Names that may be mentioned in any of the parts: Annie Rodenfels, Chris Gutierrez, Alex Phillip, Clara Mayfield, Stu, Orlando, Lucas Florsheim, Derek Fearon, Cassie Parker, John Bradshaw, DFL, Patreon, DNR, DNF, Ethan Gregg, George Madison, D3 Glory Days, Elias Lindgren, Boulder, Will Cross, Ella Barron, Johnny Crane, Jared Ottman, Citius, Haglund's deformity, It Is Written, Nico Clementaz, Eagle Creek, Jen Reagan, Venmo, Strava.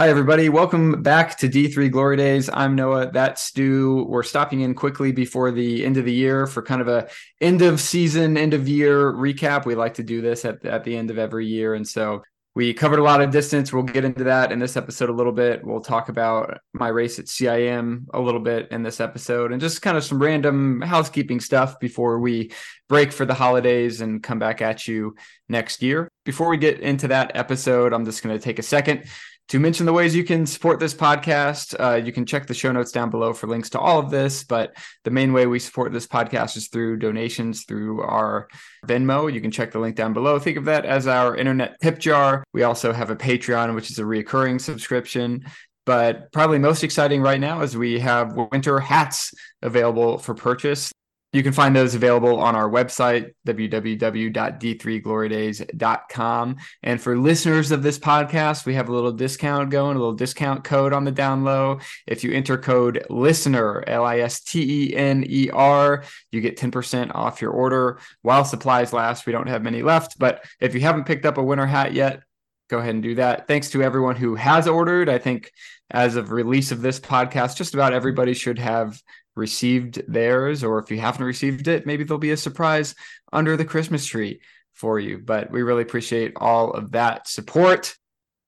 Hi, everybody. Welcome back to D3 Glory Days. I'm Noah. That's Stu. We're stopping in quickly before the end of the year for kind of a end of season, end of year recap. We like to do this at the end of every year. And so we covered a lot of distance. We'll get into that in this episode a little bit. We'll talk about my race at CIM a little bit in this episode and just kind of some random housekeeping stuff before we break for the holidays and come back at you next year. Before we get into that episode, I'm just going to take a second to mention the ways you can support this podcast. You can check the show notes down below for links to all of this, but the main way we support this podcast is through donations, through our Venmo. You can check the link down below. Think of that as our internet tip jar. We also have a Patreon, which is a recurring subscription. But probably most exciting right now is we have winter hats available for purchase. You can find those available on our website, www.d3glorydays.com. And for listeners of this podcast, we have a little discount going, a little discount code on the down low. If you enter code LISTENER, LISTENER, you get 10% off your order while supplies last. We don't have many left, but if you haven't picked up a winter hat yet, go ahead and do that. Thanks to everyone who has ordered. I think as of release of this podcast, just about everybody should have received theirs, or if you haven't received it, maybe there'll be a surprise under the Christmas tree for you. But we really appreciate all of that support.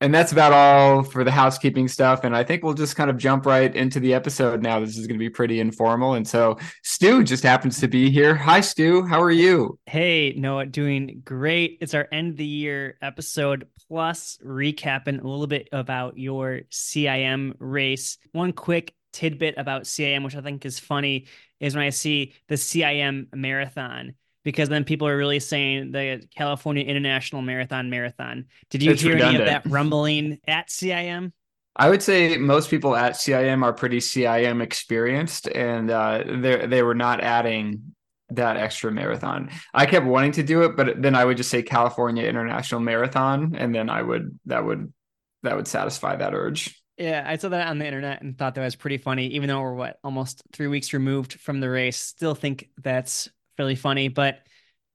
And that's about all for the housekeeping stuff. And I think we'll just kind of jump right into the episode now. This is going to be pretty informal. And so Stu just happens to be here. Hi, Stu. How are you? Hey, Noah. Doing great. It's our end of the year episode, plus recapping a little bit about your CIM race. One quick tidbit about CIM, which I think is funny, is when I see the CIM marathon, because then people are really saying the California International Marathon. Did you hear any of that rumbling at CIM? I would say most people at CIM are pretty CIM experienced, and they were not adding that extra marathon. I kept wanting to do it, but then I would just say California International Marathon, and then I would that would satisfy that urge. Yeah, I saw that on the internet and thought that was pretty funny, even though we're almost 3 weeks removed from the race. Still think that's fairly funny. But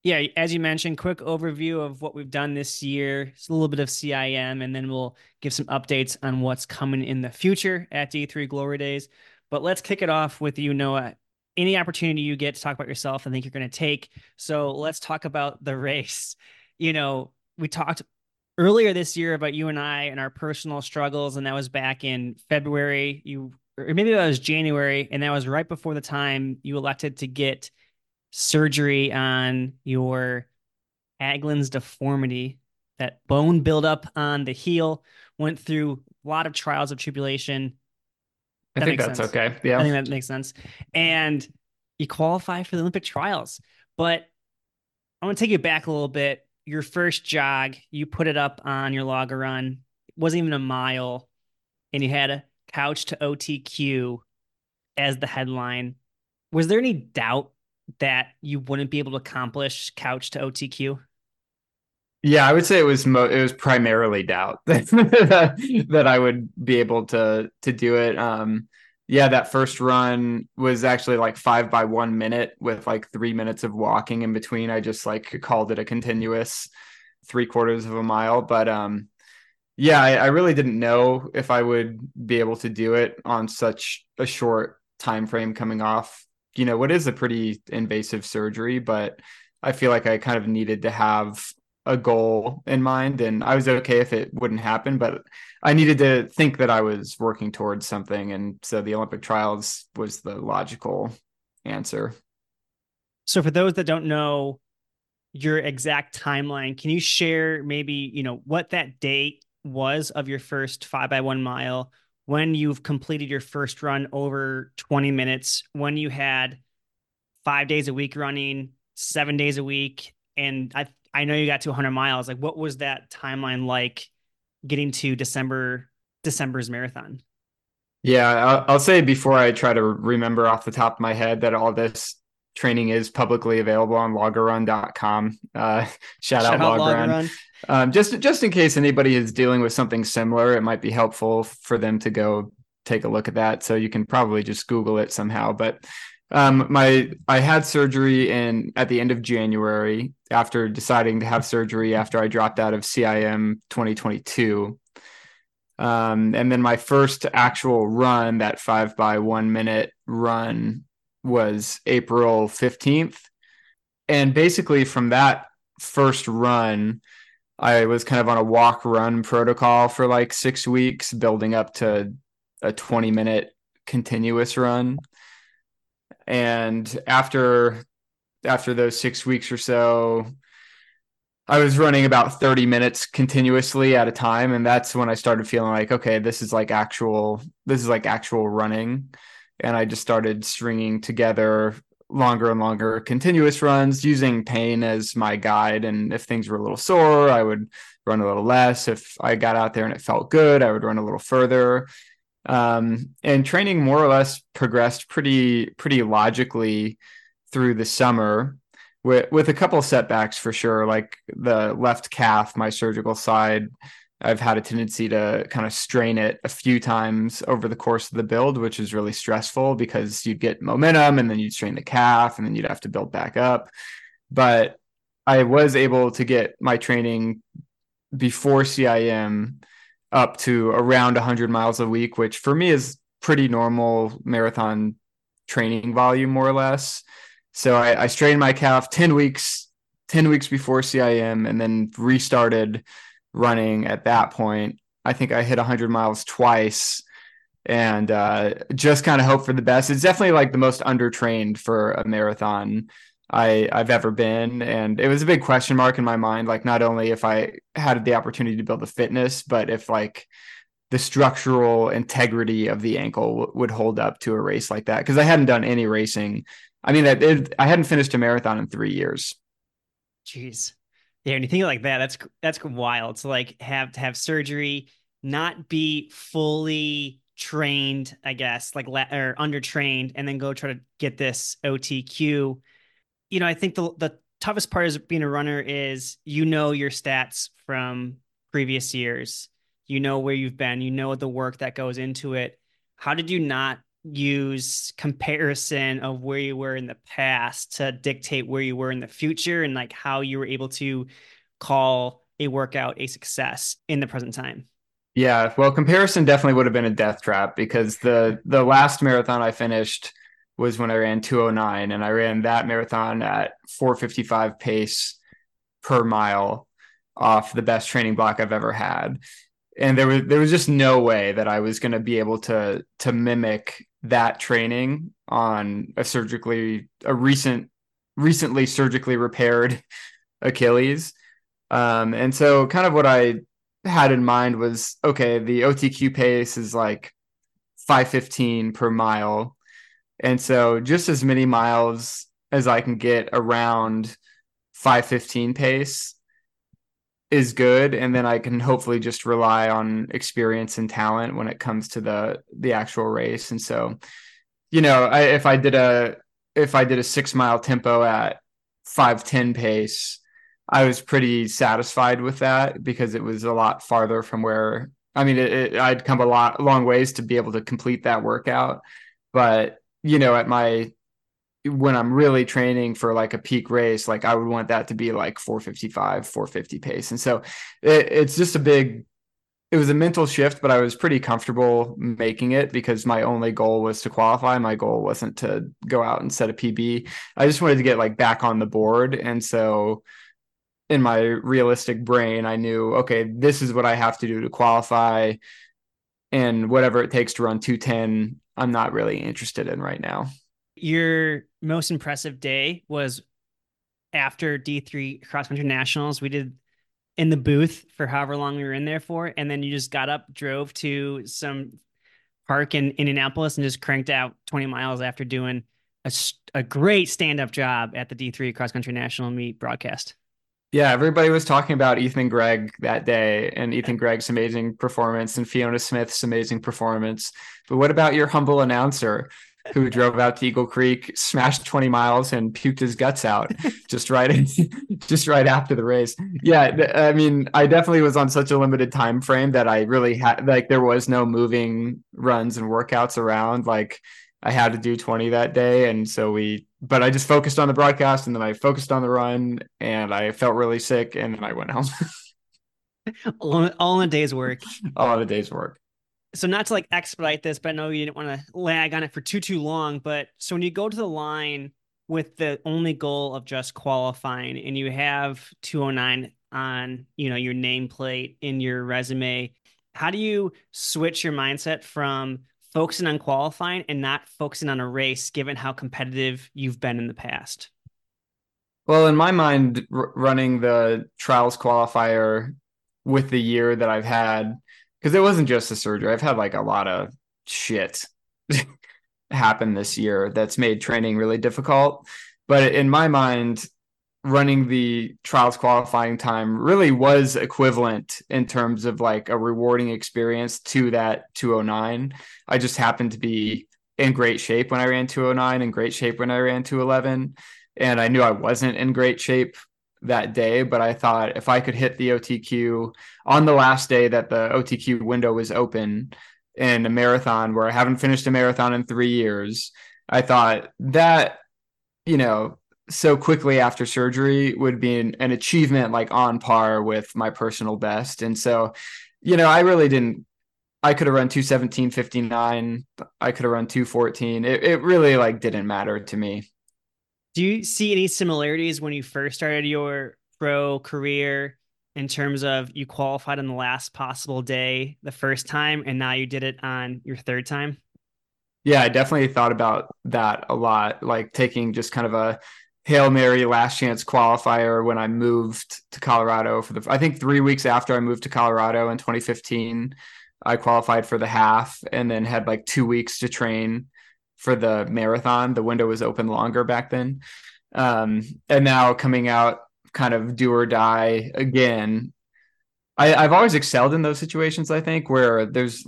yeah, as you mentioned, quick overview of what we've done this year. It's a little bit of CIM, and then we'll give some updates on what's coming in the future at D3 Glory Days. But let's kick it off with you, Noah. Any opportunity you get to talk about yourself, I think you're going to take. So let's talk about the race. You know, we talked earlier this year about you and I and our personal struggles, and that was back in February, or maybe that was January, and that was right before the time you elected to get surgery on your Haglund's deformity, that bone buildup on the heel. Went through a lot of trials of tribulation. I think that's okay. Yeah, I think that makes sense. And you qualify for the Olympic trials, but I want to take you back a little bit. Your first jog, you put it up on your logger run. It wasn't even a mile, and you had a couch to OTQ as the headline. Was there any doubt that you wouldn't be able to accomplish couch to OTQ? Yeah, I would say it was primarily doubt that I would be able to do it. Yeah, that first run was actually like 5 by 1 minute with like 3 minutes of walking in between. I just like called it a continuous 3/4 of a mile. But yeah, I really didn't know if I would be able to do it on such a short time frame coming off, you know, what is a pretty invasive surgery. But I feel like I kind of needed to have a goal in mind, and I was okay if it wouldn't happen, but I needed to think that I was working towards something. And so the Olympic trials was the logical answer. So for those that don't know your exact timeline, can you share maybe, you know, what that date was of your first 5 by 1 mile, when you've completed your first run over 20 minutes, when you had 5 days a week running, 7 days a week. And I know you got to 100 miles. Like, what was that timeline like getting to December's marathon? Yeah, I'll say before I try to remember off the top of my head that all this training is publicly available on loggerun.com. Shout out Loggerun. Just in case anybody is dealing with something similar, it might be helpful for them to go take a look at that. So you can probably just Google it somehow. But I had surgery at the end of January after deciding to have surgery after I dropped out of CIM 2022. And then my first actual run, that 5x 1 minute run, was April 15th. And basically from that first run, I was kind of on a walk run protocol for like 6 weeks, building up to a 20 minute continuous run. And after those 6 weeks or so, I was running about 30 minutes continuously at a time. And that's when I started feeling like, okay, this is like actual running. And I just started stringing together longer and longer continuous runs, using pain as my guide. And if things were a little sore, I would run a little less. If I got out there and it felt good, I would run a little further. And training more or less progressed pretty logically through the summer, with a couple of setbacks for sure. Like the left calf, my surgical side, I've had a tendency to kind of strain it a few times over the course of the build, which is really stressful because you'd get momentum and then you'd strain the calf and then you'd have to build back up. But I was able to get my training before CIM up to around 100 miles a week, which for me is pretty normal marathon training volume, more or less. So I strained my calf 10 weeks before CIM, and then restarted running at that point. I think I hit 100 miles twice, and just kind of hope for the best. It's definitely like the most undertrained for a marathon I've ever been. And it was a big question mark in my mind, like not only if I had the opportunity to build the fitness, but if like the structural integrity of the ankle would hold up to a race like that. Cause I hadn't done any racing. I mean, I hadn't finished a marathon in 3 years. Jeez. Yeah, and you think like that, that's wild. So like have surgery, not be fully trained, I guess, like or undertrained, and then go try to get this OTQ. You know, I think the toughest part is being a runner is, you know, your stats from previous years, you know, where you've been, you know, the work that goes into it. How did you not use comparison of where you were in the past to dictate where you were in the future, and like how you were able to call a workout a success in the present time? Yeah, well, comparison definitely would have been a death trap, because the last marathon I finished was when I ran 2:09, and I ran that marathon at 4:55 pace per mile off the best training block I've ever had. And there was just no way that I was going to be able to mimic that training on recently surgically repaired Achilles. And so kind of what I had in mind was, okay, the OTQ pace is like 5:15 per mile. And so just as many miles as I can get around 5:15 pace is good. And then I can hopefully just rely on experience and talent when it comes to the actual race. And so, you know, if I did a 6 mile tempo at 5:10 pace, I was pretty satisfied with that, because it was a lot farther from where, I mean, I'd come a long ways to be able to complete that workout. But, you know, when I'm really training for like a peak race, like I would want that to be like 4:55, 4:50 pace. And so it's just it was a mental shift, but I was pretty comfortable making it, because my only goal was to qualify. My goal wasn't to go out and set a PB. I just wanted to get like back on the board. And so in my realistic brain, I knew, okay, this is what I have to do to qualify, and whatever it takes to run 2:10, I'm not really interested in right now. Your most impressive day was after D3 Cross Country Nationals. We did in the booth for however long we were in there for, and then you just got up, drove to some park in Indianapolis, and just cranked out 20 miles after doing a great stand-up job at the D3 Cross Country National Meet broadcast. Yeah, everybody was talking about Ethan Gregg that day, and Ethan Gregg's amazing performance and Fiona Smith's amazing performance. But what about your humble announcer, who drove out to Eagle Creek, smashed 20 miles, and puked his guts out just right after the race? Yeah, I mean, I definitely was on such a limited time frame that I really had, like, there was no moving runs and workouts around. Like, I had to do 20 that day, and so but I just focused on the broadcast, and then I focused on the run, and I felt really sick, and then I went home. All in a day's work. All in a day's work. So not to like expedite this, but I know you didn't want to lag on it for too long. But so when you go to the line with the only goal of just qualifying and you have 209 on, you know, your nameplate in your resume, how do you switch your mindset from focusing on qualifying and not focusing on a race, given how competitive you've been in the past? Well, in my mind, running the trials qualifier with the year that I've had, because it wasn't just the surgery. I've had like a lot of shit happen this year that's made training really difficult. But in my mind, running the trials qualifying time really was equivalent in terms of like a rewarding experience to that 209. I just happened to be in great shape when I ran 209, in great shape when I ran 211. And I knew I wasn't in great shape that day, but I thought if I could hit the OTQ on the last day that the OTQ window was open in a marathon where I haven't finished a marathon in 3 years, I thought that, you know, so quickly after surgery would be an achievement like on par with my personal best. And so, you know, I really didn't, I could have run 2:17:59. I could have run 2:14. It really like didn't matter to me. Do you see any similarities when you first started your pro career in terms of you qualified on the last possible day the first time, and now you did it on your third time? Yeah, I definitely thought about that a lot, like taking just kind of a Hail Mary last chance qualifier when I moved to Colorado for I think 3 weeks after I moved to Colorado in 2015, I qualified for the half and then had like 2 weeks to train for the marathon. The window was open longer back then. And now coming out kind of do or die again. I've always excelled in those situations, I think, where there's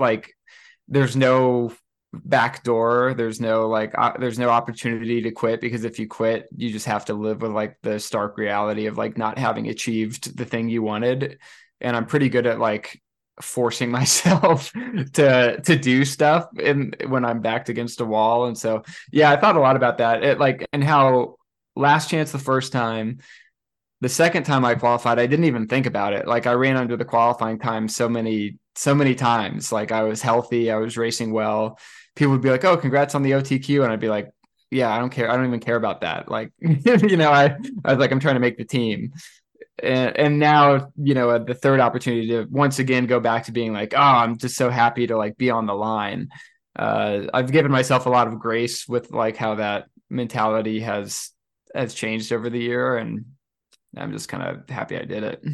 no back door. There's no opportunity to quit, because if you quit, you just have to live with like the stark reality of like not having achieved the thing you wanted. And I'm pretty good at like forcing myself to do stuff and when I'm backed against a wall. And so, yeah, I thought a lot about that. It like, and how last chance the first time, the second time I qualified, I didn't even think about it. Like I ran under the qualifying time so many times. Like I was healthy, I was racing well. People would be like, "Oh, congrats on the OTQ." And I'd be like, "Yeah, I don't care. I don't even care about that." Like, you know, I was like, I'm trying to make the team. And now, you know, the third opportunity to once again go back to being like, oh, I'm just so happy to like be on the line. I've given myself a lot of grace with like how that mentality has changed over the year, and I'm just kind of happy I did it.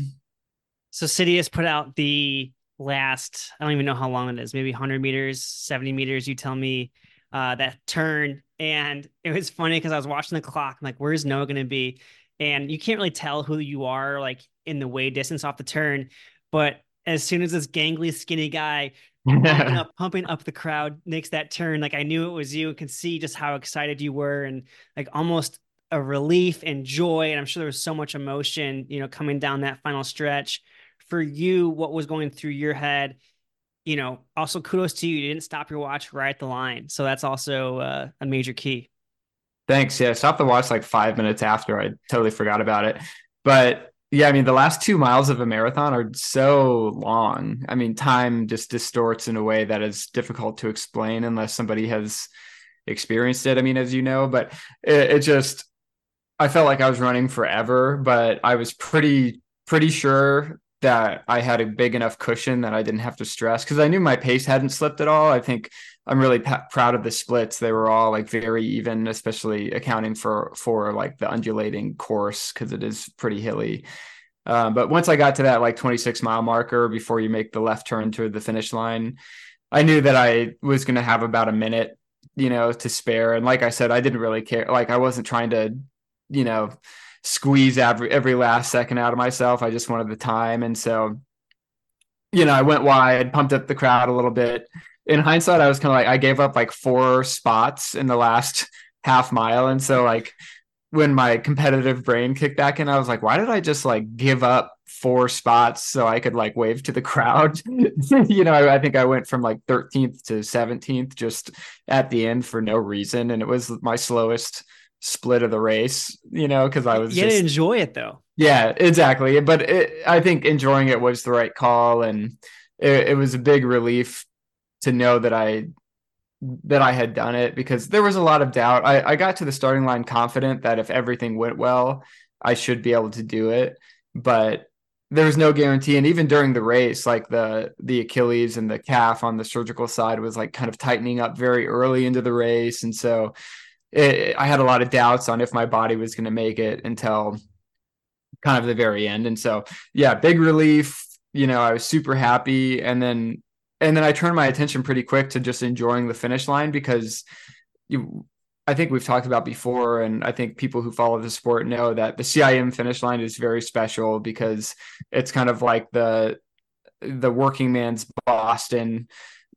So Citius put out the last, I don't even know how long it is, maybe 100 meters, 70 meters, you tell me, that turn. And it was funny because I was watching the clock. I'm like, where's Noah going to be? And you can't really tell who you are like in the way distance off the turn. But as soon as this gangly, skinny guy pumping up the crowd makes that turn, like I knew it was you and could see just how excited you were, and like almost a relief and joy. And I'm sure there was so much emotion, you know, coming down that final stretch. For you, what was going through your head? You know, also kudos to you. You didn't stop your watch right at the line. So that's also a major key. Thanks. Yeah. I stopped the watch like 5 minutes after. I totally forgot about it. But yeah, I mean, the last 2 miles of a marathon are so long. I mean, time just distorts in a way that is difficult to explain unless somebody has experienced it. I mean, as you know, but it just, I felt like I was running forever, but I was pretty sure that I had a big enough cushion that I didn't have to stress, because I knew my pace hadn't slipped at all. I think I'm really proud of the splits. They were all like very even, especially accounting for like the undulating course, because it is pretty hilly. But once I got to that like 26-mile marker before you make the left turn to the finish line, I knew that I was going to have about a minute, you know, to spare. And like I said, I didn't really care. Like I wasn't trying to, you know, squeeze every last second out of myself. I just wanted the time. And so, you know, I went wide, pumped up the crowd a little bit. In hindsight, I was kind of like, I gave up like 4 spots in the last half mile. And so like when my competitive brain kicked back in, I was like, why did I just like give up 4 spots so I could like wave to the crowd? You know, I think I went from like 13th to 17th just at the end for no reason. And it was my slowest split of the race, you know, because I was just enjoy it though. Yeah, exactly. But I think enjoying it was the right call. And it was a big relief to know that I had done it, because there was a lot of doubt. I got to the starting line confident that if everything went well, I should be able to do it, but there was no guarantee. And even during the race, like the Achilles and the calf on the surgical side was like kind of tightening up very early into the race. And so I had a lot of doubts on if my body was going to make it until kind of the very end. And so, yeah, big relief, you know, I was super happy. And then I turned my attention pretty quick to just enjoying the finish line, because I think we've talked about before, and I think people who follow the sport know that the CIM finish line is very special, because it's kind of like the working man's Boston.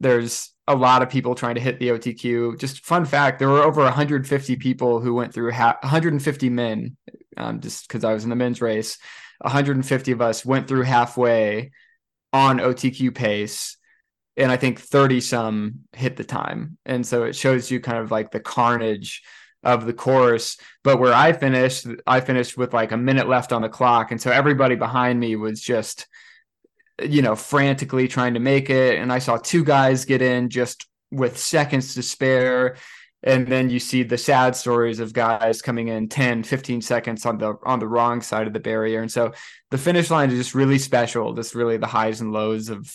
There's a lot of people trying to hit the OTQ. Just fun fact, there were over 150 people who went through 150 men, just because I was in the men's race. 150 of us went through halfway on OTQ pace, and I think 30 some hit the time. And so it shows you kind of like the carnage of the course. But where I finished with like a minute left on the clock. And so everybody behind me was just, you know, frantically trying to make it. And I saw two guys get in just with seconds to spare. And then you see the sad stories of guys coming in 10, 15 seconds on the wrong side of the barrier. And so the finish line is just really special. That's really the highs and lows of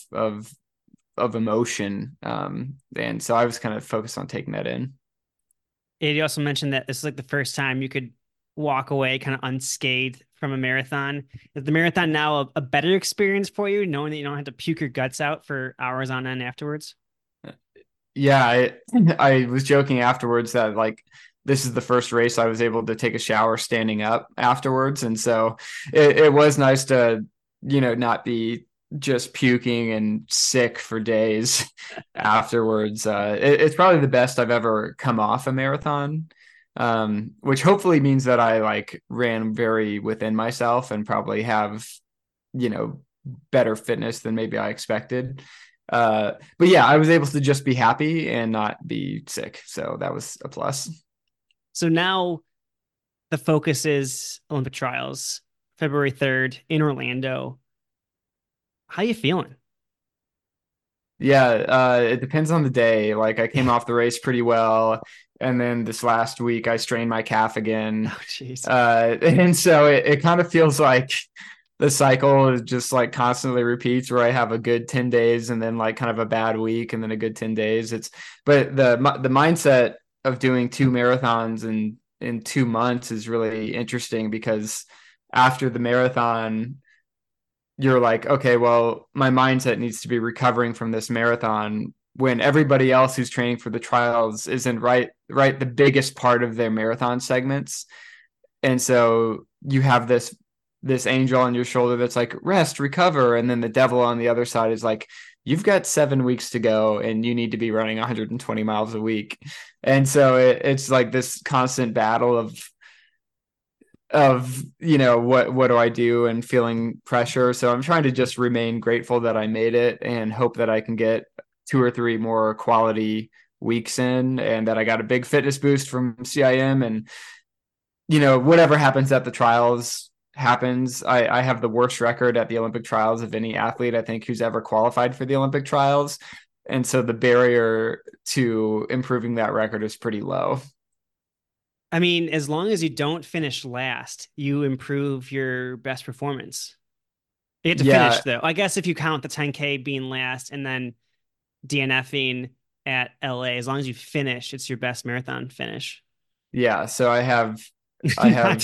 emotion. And so I was kind of focused on taking that in. And you also mentioned that this is like the first time you could walk away kind of unscathed from a marathon. Is the marathon now a better experience for you, knowing that you don't have to puke your guts out for hours on end afterwards? Yeah, I was joking afterwards that like this is the first race I was able to take a shower standing up afterwards. And so it was nice to, you know, not be just puking and sick for days afterwards. It's probably the best I've ever come off a marathon, which hopefully means that I like ran very within myself and probably have, you know, better fitness than maybe I expected. But yeah, I was able to just be happy and not be sick. So that was a plus. So now the focus is Olympic trials, February 3rd in Orlando. How you feeling? Yeah, it depends on the day. Like I came off the race pretty well, and then this last week I strained my calf again. Oh, jeez. And so it kind of feels like the cycle just like constantly repeats, where I have a good 10 days and then like kind of a bad week and then a good 10 days. But the mindset of doing two marathons in 2 months is really interesting, because after the marathon, you're like, okay, well, my mindset needs to be recovering from this marathon, when everybody else who's training for the trials is in right the biggest part of their marathon segments. And so you have this angel on your shoulder that's like, rest, recover. And then the devil on the other side is like, you've got 7 weeks to go and you need to be running 120 miles a week. And so it's like this constant battle of, you know, what do I do, and feeling pressure. So I'm trying to just remain grateful that I made it and hope that I can get 2 or 3 more quality weeks in, and that I got a big fitness boost from CIM, and, you know, whatever happens at the trials happens. I have the worst record at the Olympic trials of any athlete, I think, who's ever qualified for the Olympic trials. And so the barrier to improving that record is pretty low. I mean, as long as you don't finish last, you improve your best performance. You have to finish, though. I guess if you count the 10K being last and then DNFing at LA, as long as you finish, it's your best marathon finish. Yeah, so I have not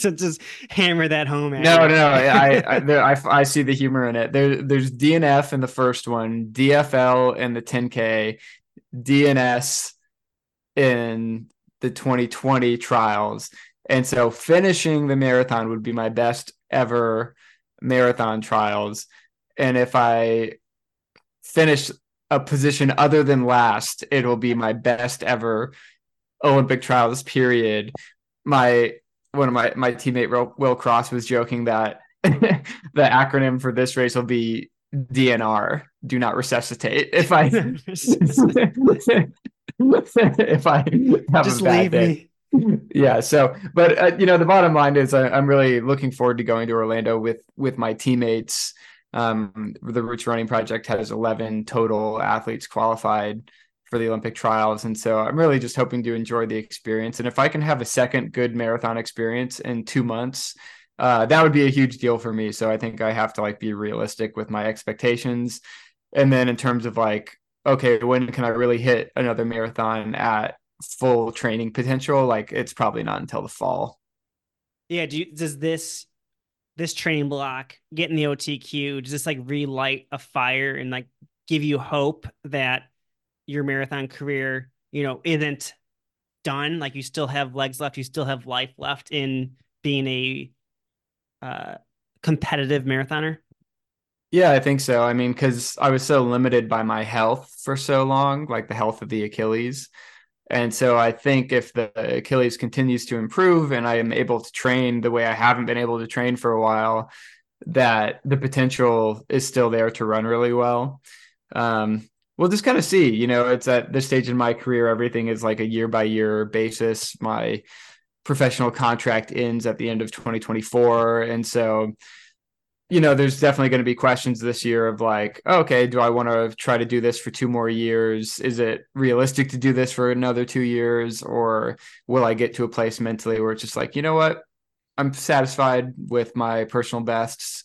to just hammer that home at you. No, I see the humor in it. There's DNF in the first one, DFL in the 10K, DNS in the 2020 trials. And so finishing the marathon would be my best ever marathon trials. And if I finish a position other than last, it will be my best ever Olympic trials period. One of my teammate Will Cross was joking that the acronym for this race will be DNR, do not resuscitate. If I have just a bad day. Yeah. So, but you know, the bottom line is I'm really looking forward to going to Orlando with my teammates. The Roots Running Project has 11 total athletes qualified for the Olympic trials. And so I'm really just hoping to enjoy the experience. And if I can have a second good marathon experience in 2 months, that would be a huge deal for me. So I think I have to like be realistic with my expectations. And then in terms of like, okay, when can I really hit another marathon at full training potential? Like it's probably not until the fall. Yeah. Does this training block, getting the OTQ, does this like relight a fire and like give you hope that your marathon career, you know, isn't done? Like you still have legs left. You still have life left in being a competitive marathoner? Yeah, I think so. I mean, because I was so limited by my health for so long, like the health of the Achilles. And so I think if the Achilles continues to improve and I am able to train the way I haven't been able to train for a while, that the potential is still there to run really well. We'll just kind of see, you know, it's at this stage in my career, everything is like a year by year basis. My professional contract ends at the end of 2024. And so, you know, there's definitely going to be questions this year of like, okay, do I want to try to do this for 2 more years? Is it realistic to do this for another 2 years? Or will I get to a place mentally where it's just like, you know what, I'm satisfied with my personal bests.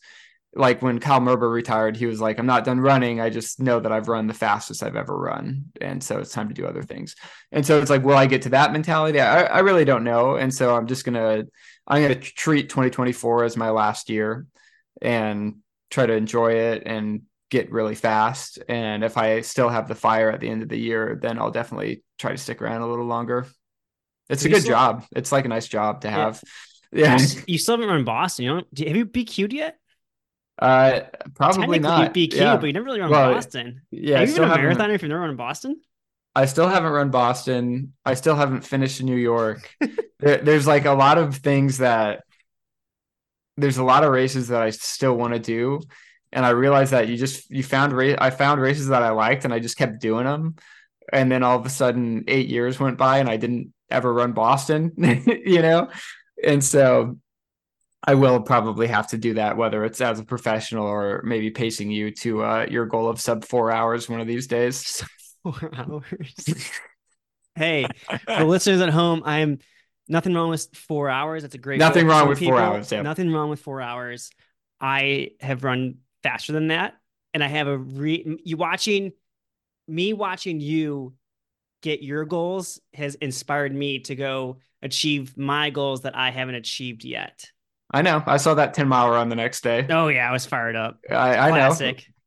Like when Kyle Merber retired, he was like, I'm not done running. I just know that I've run the fastest I've ever run. And so it's time to do other things. And so it's like, will I get to that mentality? I really don't know. And so I'm just going to treat 2024 as my last year and try to enjoy it and get really fast. And if I still have the fire at the end of the year, then I'll definitely try to stick around a little longer. It's a good job. It's like a nice job to have. Yeah. You still haven't run Boston. You know, have you BQ'd yet? Probably not. BQ, yeah. But you never really run Boston. Yeah, have you been a marathoner if you've never run Boston? I still haven't run Boston. I still haven't finished New York. There's like a lot of things that there's a lot of races that I still want to do, and I realized that I found races that I liked, and I just kept doing them, and then all of a sudden 8 years went by, and I didn't ever run Boston, you know, and so. I will probably have to do that, whether it's as a professional or maybe pacing you to your goal of sub 4 hours one of these days. Sub 4 hours. Hey, for listeners at home, I'm nothing wrong with 4 hours. That's a great nothing goal. Wrong with people, 4 hours. Yeah. Nothing wrong with 4 hours. I have run faster than that, and I have watching you get your goals has inspired me to go achieve my goals that I haven't achieved yet. I know. I saw that 10-mile run the next day. Oh yeah, I was fired up. I know.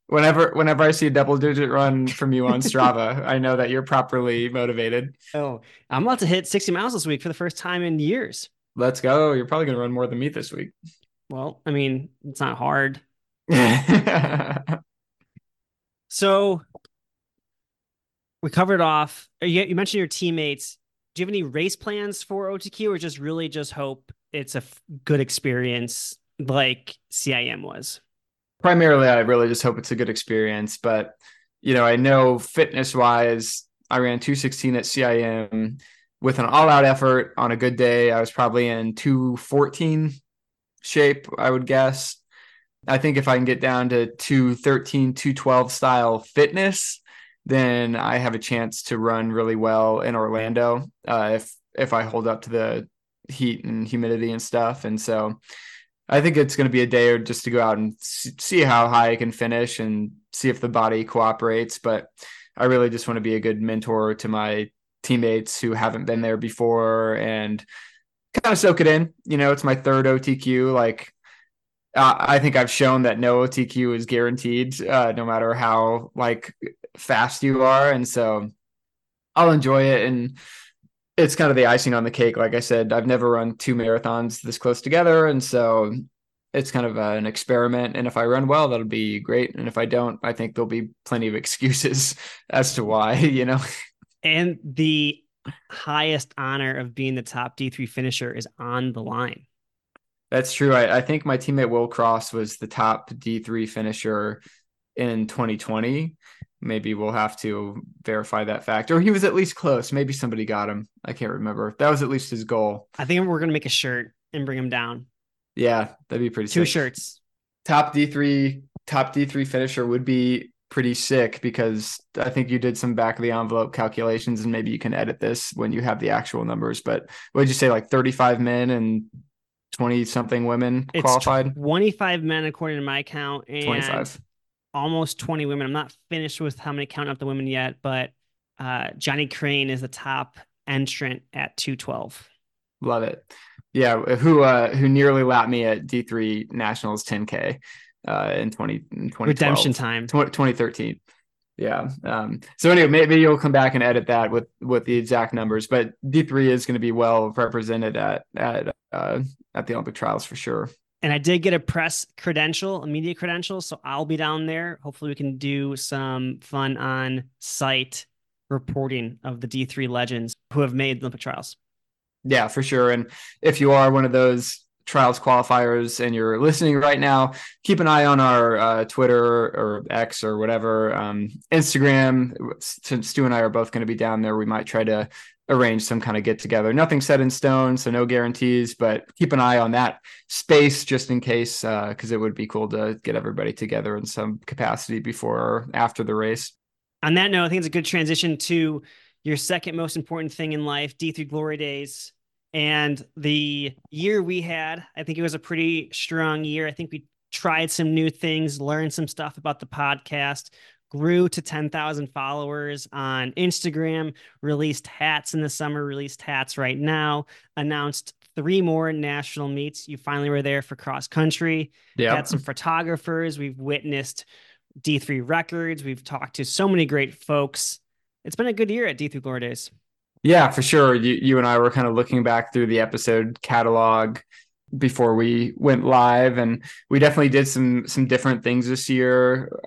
Whenever I see a double-digit run from you on Strava, I know that you're properly motivated. Oh, I'm about to hit 60 miles this week for the first time in years. Let's go. You're probably going to run more than me this week. Well, I mean, it's not hard. So we covered off. You mentioned your teammates. Do you have any race plans for OTQ, or just hope it's a good experience like CIM was? Primarily, I really just hope it's a good experience. But, you know, I know fitness wise, I ran 2:16 at CIM with an all out effort on a good day. I was probably in 2:14 shape, I would guess. I think if I can get down to 2:13, 2:12 style fitness, then I have a chance to run really well in Orlando if I hold up to the heat and humidity and stuff. And so I think it's going to be a day or just to go out and see how high I can finish and see if the body cooperates. But I really just want to be a good mentor to my teammates who haven't been there before and kind of soak it in. You know, it's my third OTQ. Like, I think I've shown that no OTQ is guaranteed, no matter how like fast you are. And so I'll enjoy it. And it's kind of the icing on the cake. Like I said, I've never run 2 marathons this close together. And so it's kind of an experiment. And if I run well, that'll be great. And if I don't, I think there'll be plenty of excuses as to why, you know. And the highest honor of being the top D3 finisher is on the line. That's true. I think my teammate Will Cross was the top D3 finisher in 2020. Maybe we'll have to verify that fact. Or he was at least close. Maybe somebody got him. I can't remember. That was at least his goal. I think we're going to make a shirt and bring him down. Yeah, that'd be pretty sick. Two shirts. Top D3 finisher would be pretty sick, because I think you did some back of the envelope calculations, and maybe you can edit this when you have the actual numbers. But what did you say, like 35 men and 20 something women qualified? It's 25 men, according to my count. And 25. Almost 20 women. I'm not finished with how many counting up the women yet, but Johnny Crane is the top entrant at 212. Love it. Yeah. Who nearly lapped me at D3 Nationals 10K in 2012. Redemption time. 2013. Yeah. So anyway, maybe you'll come back and edit that with the exact numbers, but D3 is going to be well represented at the Olympic trials for sure. And I did get a press credential, a media credential. So I'll be down there. Hopefully we can do some fun on site reporting of the D3 legends who have made the Olympic trials. Yeah, for sure. And if you are one of those trials qualifiers and you're listening right now, keep an eye on our Twitter or X or whatever, Instagram. Since Stu and I are both going to be down there, we might try to arrange some kind of get together. Nothing set in stone, so no guarantees, but keep an eye on that space just in case, because it would be cool to get everybody together in some capacity before or after the race. On that note, I think it's a good transition to your second most important thing in life, D3 Glory Days. And the year we had, I think it was a pretty strong year. I think we tried some new things, learned some stuff about the podcast, grew to 10,000 followers on Instagram, released hats in the summer, released hats right now, announced 3 more national meets. You finally were there for cross country. Yep. Had some photographers. We've witnessed D3 records. We've talked to so many great folks. It's been a good year at D3 Glory Days. Yeah, for sure. You and I were kind of looking back through the episode catalog before we went live, and we definitely did some different things this year.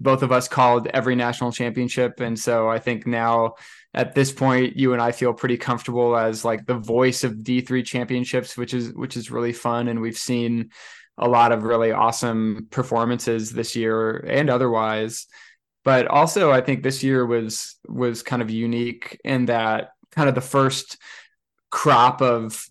Both of us called every national championship. And so I think now at this point, you and I feel pretty comfortable as like the voice of D3 championships, which is really fun. And we've seen a lot of really awesome performances this year and otherwise. But also, I think this year was kind of unique in that kind of the first crop of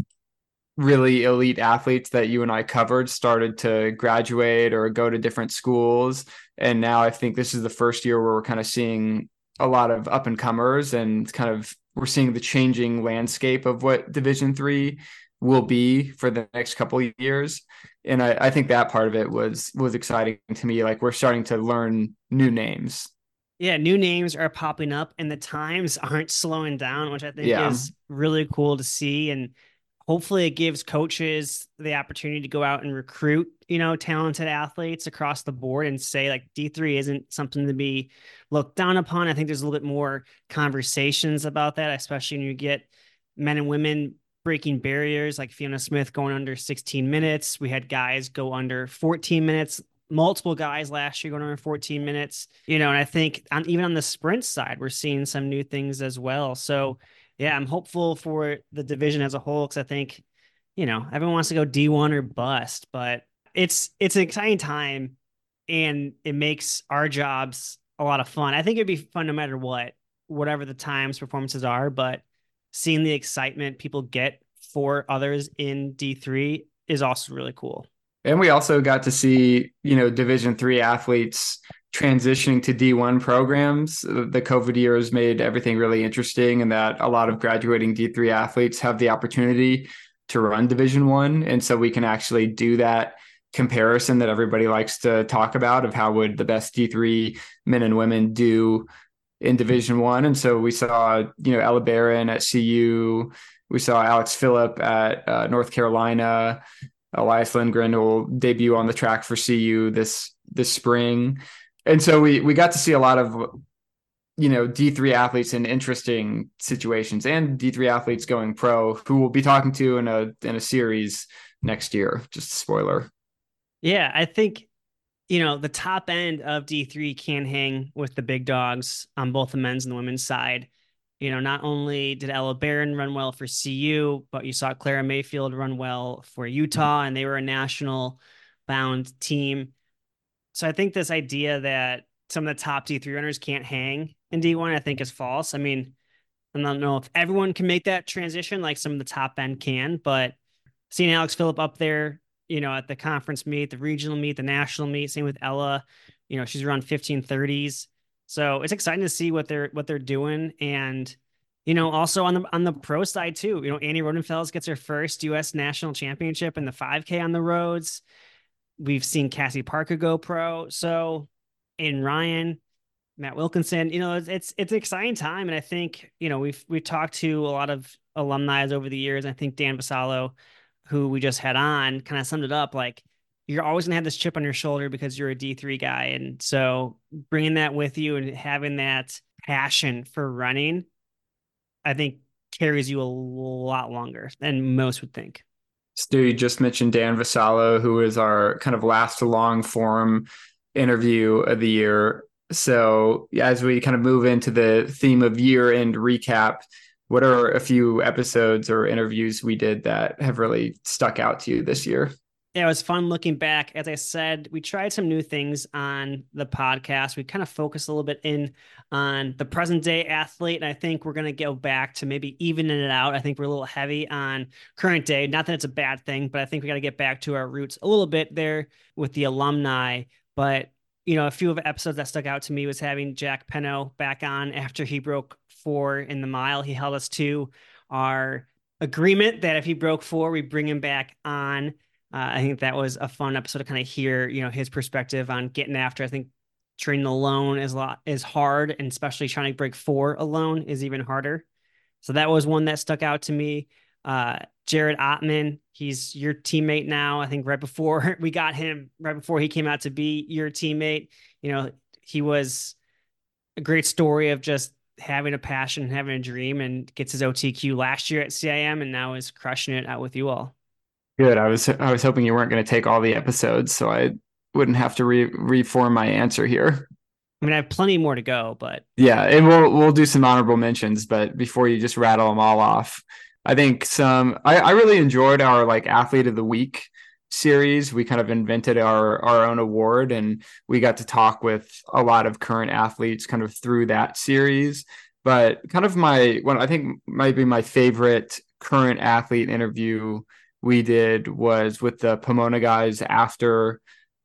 really elite athletes that you and I covered started to graduate or go to different schools. And now I think this is the first year where we're kind of seeing a lot of up and comers, and kind of we're seeing the changing landscape of what Division III will be for the next couple of years. And I think that part of it was exciting to me. Like, we're starting to learn new names. Yeah, new names are popping up and the times aren't slowing down, which I think is really cool to see. And hopefully it gives coaches the opportunity to go out and recruit, talented athletes across the board and say, like, D3 isn't something to be looked down upon. I think there's a little bit more conversations about that, especially when you get men and women breaking barriers, like Fiona Smith going under 16 minutes. We had guys go under 14 minutes, multiple guys last year going under 14 minutes, and I think even on the sprint side, we're seeing some new things as well. So yeah, I'm hopeful for the division as a whole, because I think, everyone wants to go D1 or bust, but it's an exciting time and it makes our jobs a lot of fun. I think it'd be fun no matter whatever the times performances are, but seeing the excitement people get for others in D3 is also really cool. And we also got to see, Division III athletes transitioning to D1 programs. The COVID year has made everything really interesting, and that a lot of graduating D3 athletes have the opportunity to run Division I. And so we can actually do that comparison that everybody likes to talk about of how would the best D3 men and women do in Division I. And so we saw, Ella Barron at CU. We saw Alex Phillip at North Carolina. Elias Lindgren will debut on the track for CU this spring. And so we got to see a lot of, D3 athletes in interesting situations, and D3 athletes going pro, who we'll be talking to in a series next year. Just a spoiler. Yeah, I think, the top end of D3 can hang with the big dogs on both the men's and the women's side. Not only did Ella Barron run well for CU, but you saw Clara Mayfield run well for Utah, and they were a national bound team. So I think this idea that some of the top D3 runners can't hang in D1, I think is false. I mean, I don't know if everyone can make that transition, like some of the top end can, but seeing Alex Phillip up there, you know, at the conference meet, the regional meet, the national meet, same with Ella, you know, she's around 1530s. So it's exciting to see what they're doing. And, you know, also on the pro side too, you know, Annie Rodenfels gets her first U.S. national championship in the 5K on the roads. We've seen Cassie Parker go pro. So, and Ryan, Matt Wilkinson, you know, it's an exciting time. And I think, you know, we've talked to a lot of alumni over the years. I think Dan Vassallo, who we just had on, kind of summed it up. Like, you're always gonna have this chip on your shoulder because you're a D3 guy. And so bringing that with you and having that passion for running, I think carries you a lot longer than most would think. Stu, you just mentioned Dan Vassallo, who is our kind of last long form interview of the year. So as we kind of move into the theme of year-end recap, what are a few episodes or interviews we did that have really stuck out to you this year? Yeah, it was fun looking back. As I said, we tried some new things on the podcast. We kind of focused a little bit in on the present day athlete. And I think we're going to go back to maybe evening it out. I think we're a little heavy on current day. Not that it's a bad thing, but I think we got to get back to our roots a little bit there with the alumni. But, you know, a few of the episodes that stuck out to me was having Jack Penno back on after he broke 4 in the mile. He held us to our agreement that if he broke 4, we bring him back on. I think that was a fun episode to kind of hear, you know, his perspective on getting after. I think training alone is hard, and especially trying to break 4 alone is even harder. So that was one that stuck out to me. Jared Ottman, he's your teammate now. I think right before he came out to be your teammate, you know, he was a great story of just having a passion and having a dream, and gets his OTQ last year at CIM and now is crushing it out with you all. Good. I was hoping you weren't going to take all the episodes, so I wouldn't have to reform my answer here. I mean, I have plenty more to go, but yeah, and we'll do some honorable mentions. But before you just rattle them all off, I think I really enjoyed our like athlete of the week series. We kind of invented our own award, and we got to talk with a lot of current athletes kind of through that series. But kind of I think might be my favorite current athlete interview we did was with the Pomona guys after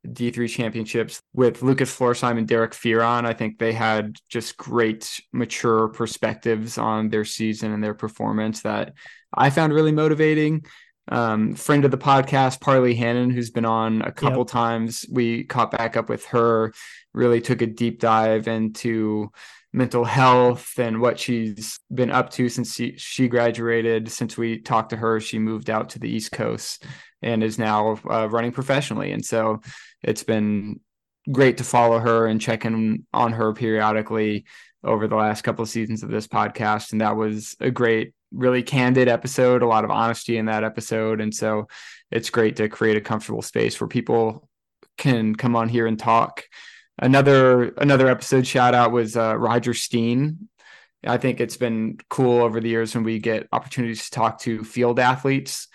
D3 championships with Lucas Florsheim and Derek Fearon. I think they had just great mature perspectives on their season and their performance that I found really motivating. Friend of the podcast, Parley Hannon, who's been on a couple times, we caught back up with her, really took a deep dive into mental health and what she's been up to since she graduated. Since we talked to her, she moved out to the East Coast and is now running professionally. And so it's been great to follow her and check in on her periodically over the last couple of seasons of this podcast. And that was a great, really candid episode, a lot of honesty in that episode. And so it's great to create a comfortable space where people can come on here and talk. Another episode shout out was Roger Steen. I think it's been cool over the years when we get opportunities to talk to field athletes,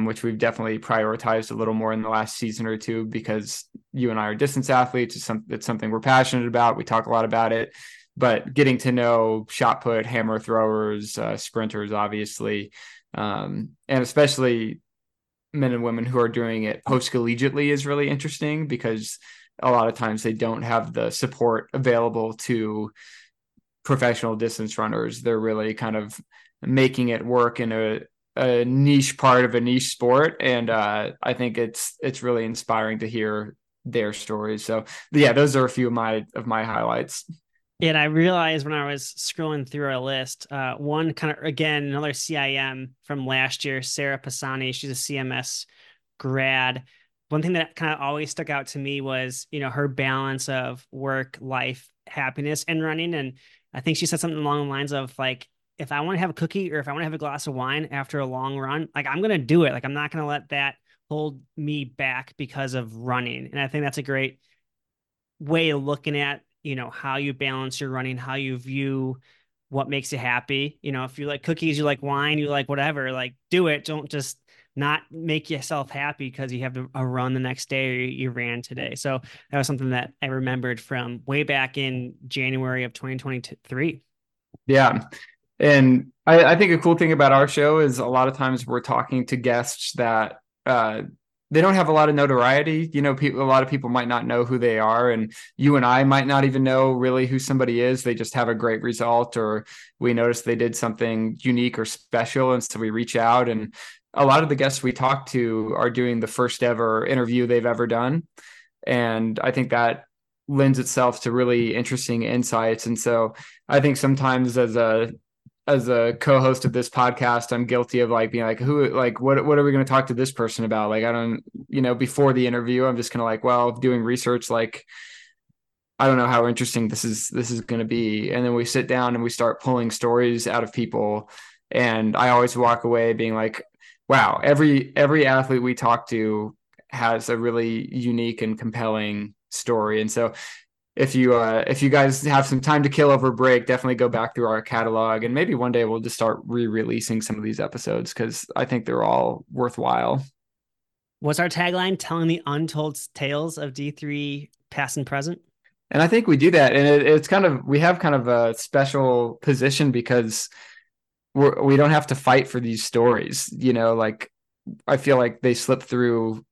which we've definitely prioritized a little more in the last season or two, because you and I are distance athletes. It's something we're passionate about. We talk a lot about it, but getting to know shot put, hammer throwers, sprinters, obviously, and especially men and women who are doing it post-collegiately is really interesting, because a lot of times they don't have the support available to professional distance runners. They're really kind of making it work in a niche part of a niche sport. And I think it's really inspiring to hear their stories. So yeah, those are a few of my highlights. And I realized when I was scrolling through our list, one kind of, again, another CIM from last year, Sarah Pisani, she's a CMS grad. One thing that kind of always stuck out to me was, you know, her balance of work, life, happiness, and running. And I think she said something along the lines of like, if I want to have a cookie or if I want to have a glass of wine after a long run, like I'm going to do it. Like I'm not going to let that hold me back because of running. And I think that's a great way of looking at, you know, how you balance your running, how you view what makes you happy. You know, if you like cookies, you like wine, you like whatever, like do it. Don't just not make yourself happy because you have a run the next day or you ran today. So that was something that I remembered from way back in January of 2023. Yeah. And I think a cool thing about our show is a lot of times we're talking to guests that, they don't have a lot of notoriety. You know, people, a lot of people might not know who they are, and you and I might not even know really who somebody is. They just have a great result, or we notice they did something unique or special. And so we reach out, and a lot of the guests we talk to are doing the first ever interview they've ever done. And I think that lends itself to really interesting insights. And so I think sometimes as a co-host of this podcast, I'm guilty of like being like, what are we going to talk to this person about? Like, I don't, you know, before the interview, I'm just kind of like, well, doing research, like, I don't know how interesting this is going to be. And then we sit down and we start pulling stories out of people. And I always walk away being like, wow, every athlete we talk to has a really unique and compelling story. And so if you guys have some time to kill over break, definitely go back through our catalog, and maybe one day we'll just start re-releasing some of these episodes, because I think they're all worthwhile. What's our tagline? Telling the untold tales of D3 past and present. And I think we do that. And it's kind of, we have kind of a special position because we don't have to fight for these stories. You know, like I feel like they slip under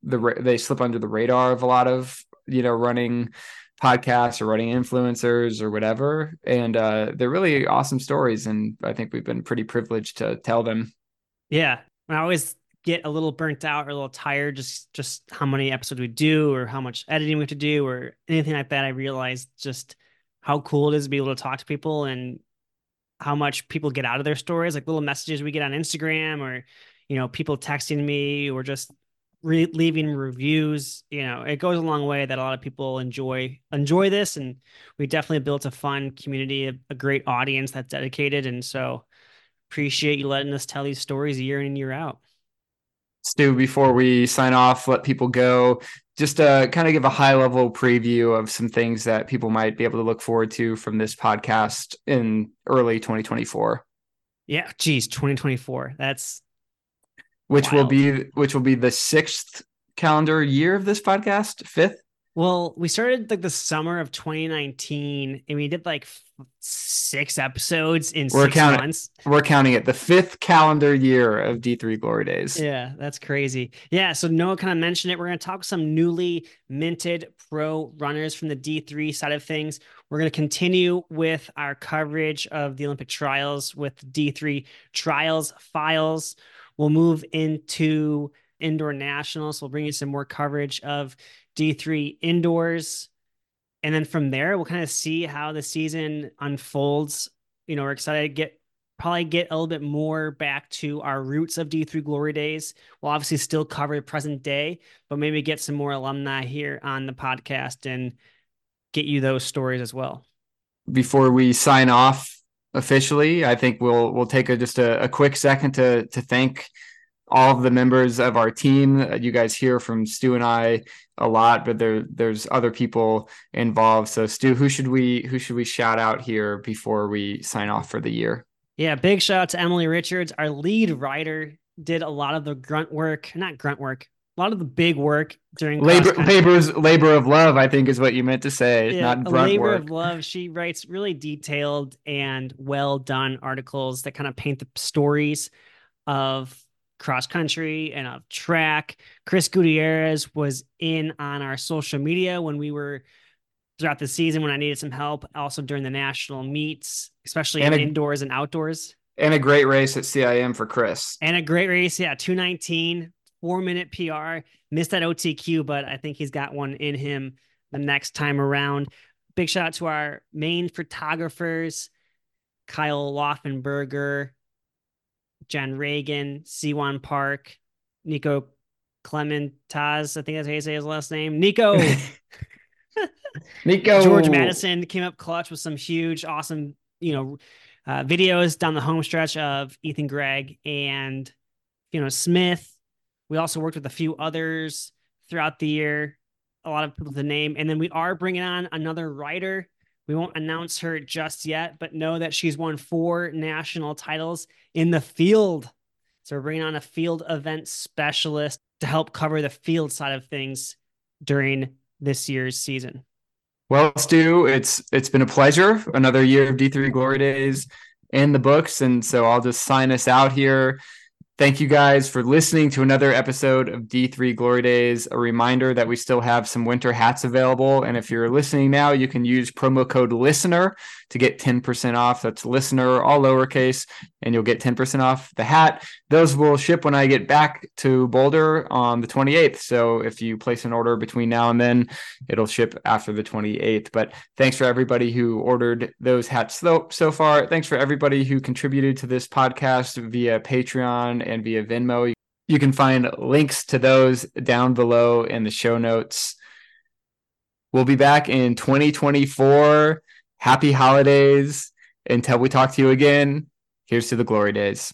the radar of a lot of, you know, running podcasts or running influencers or whatever. And they're really awesome stories. And I think we've been pretty privileged to tell them. Yeah. And I always get a little burnt out or a little tired, just how many episodes we do or how much editing we have to do or anything like that. I realized just how cool it is to be able to talk to people and how much people get out of their stories, like little messages we get on Instagram or, you know, people texting me or just leaving reviews. You know, it goes a long way that a lot of people enjoy this, and we definitely built a fun community, a great audience that's dedicated. And so appreciate you letting us tell these stories year in and year out. Stu, before we sign off, let people go, just kind of give a high level preview of some things that people might be able to look forward to from this podcast in early 2024. Yeah. Geez, 2024. That's which will be the 6th calendar year of this podcast, 5th. Well, we started like the summer of 2019, and we did like 6 episodes in 6 months. We're counting it the 5th calendar year of D3 Glory Days. Yeah, that's crazy. Yeah, so Noah kind of mentioned it. We're going to talk some newly minted pro runners from the D3 side of things. We're going to continue with our coverage of the Olympic trials with D3 Trials Files. We'll move into indoor nationals. We'll bring you some more coverage of D3 indoors. And then from there, we'll kind of see how the season unfolds. You know, we're excited to probably get a little bit more back to our roots of D3 Glory Days. We'll obviously still cover the present day, but maybe get some more alumni here on the podcast and get you those stories as well. Before we sign off officially, I think we'll take just a quick second to thank all of the members of our team. You guys hear from Stu and I a lot, but there's other people involved. So Stu, who should we shout out here before we sign off for the year? Yeah, big shout out to Emily Richards, our lead writer. Did a lot of the a lot of the big work during labor of love, I think is what you meant to say. Yeah, not grunt labor work. Of love. She writes really detailed and well done articles that kind of paint the stories of cross country and of track. Chris Gutierrez was in on our social media when we were throughout the season when I needed some help, also during the national meets, especially indoors and outdoors. And a great race at CIM for Chris. And a great race, yeah, 2:19. 4-minute PR. Missed that OTQ, but I think he's got one in him the next time around. Big shout out to our main photographers, Kyle Loffenberger, Jen Reagan, Siwan Park, Nico Clementaz. I think that's how you say his last name. Nico. George Madison came up clutch with some huge, awesome, videos down the home stretch of Ethan Gregg and Fiona Smith. We also worked with a few others throughout the year, a lot of people to name. And then we are bringing on another writer. We won't announce her just yet, but know that she's won 4 national titles in the field. So we're bringing on a field event specialist to help cover the field side of things during this year's season. Well, Stu, it's been a pleasure. Another year of D3 Glory Days in the books. And so I'll just sign us out here. Thank you guys for listening to another episode of D3 Glory Days. A reminder that we still have some winter hats available. And if you're listening now, you can use promo code LISTENER to get 10% off. That's LISTENER, all lowercase, and you'll get 10% off the hat. Those will ship when I get back to Boulder on the 28th. So if you place an order between now and then, it'll ship after the 28th. But thanks for everybody who ordered those hats so far. Thanks for everybody who contributed to this podcast via Patreon and via Venmo. You can find links to those down below in the show notes. We'll be back in 2024. Happy holidays. Until we talk to you again, here's to the glory days.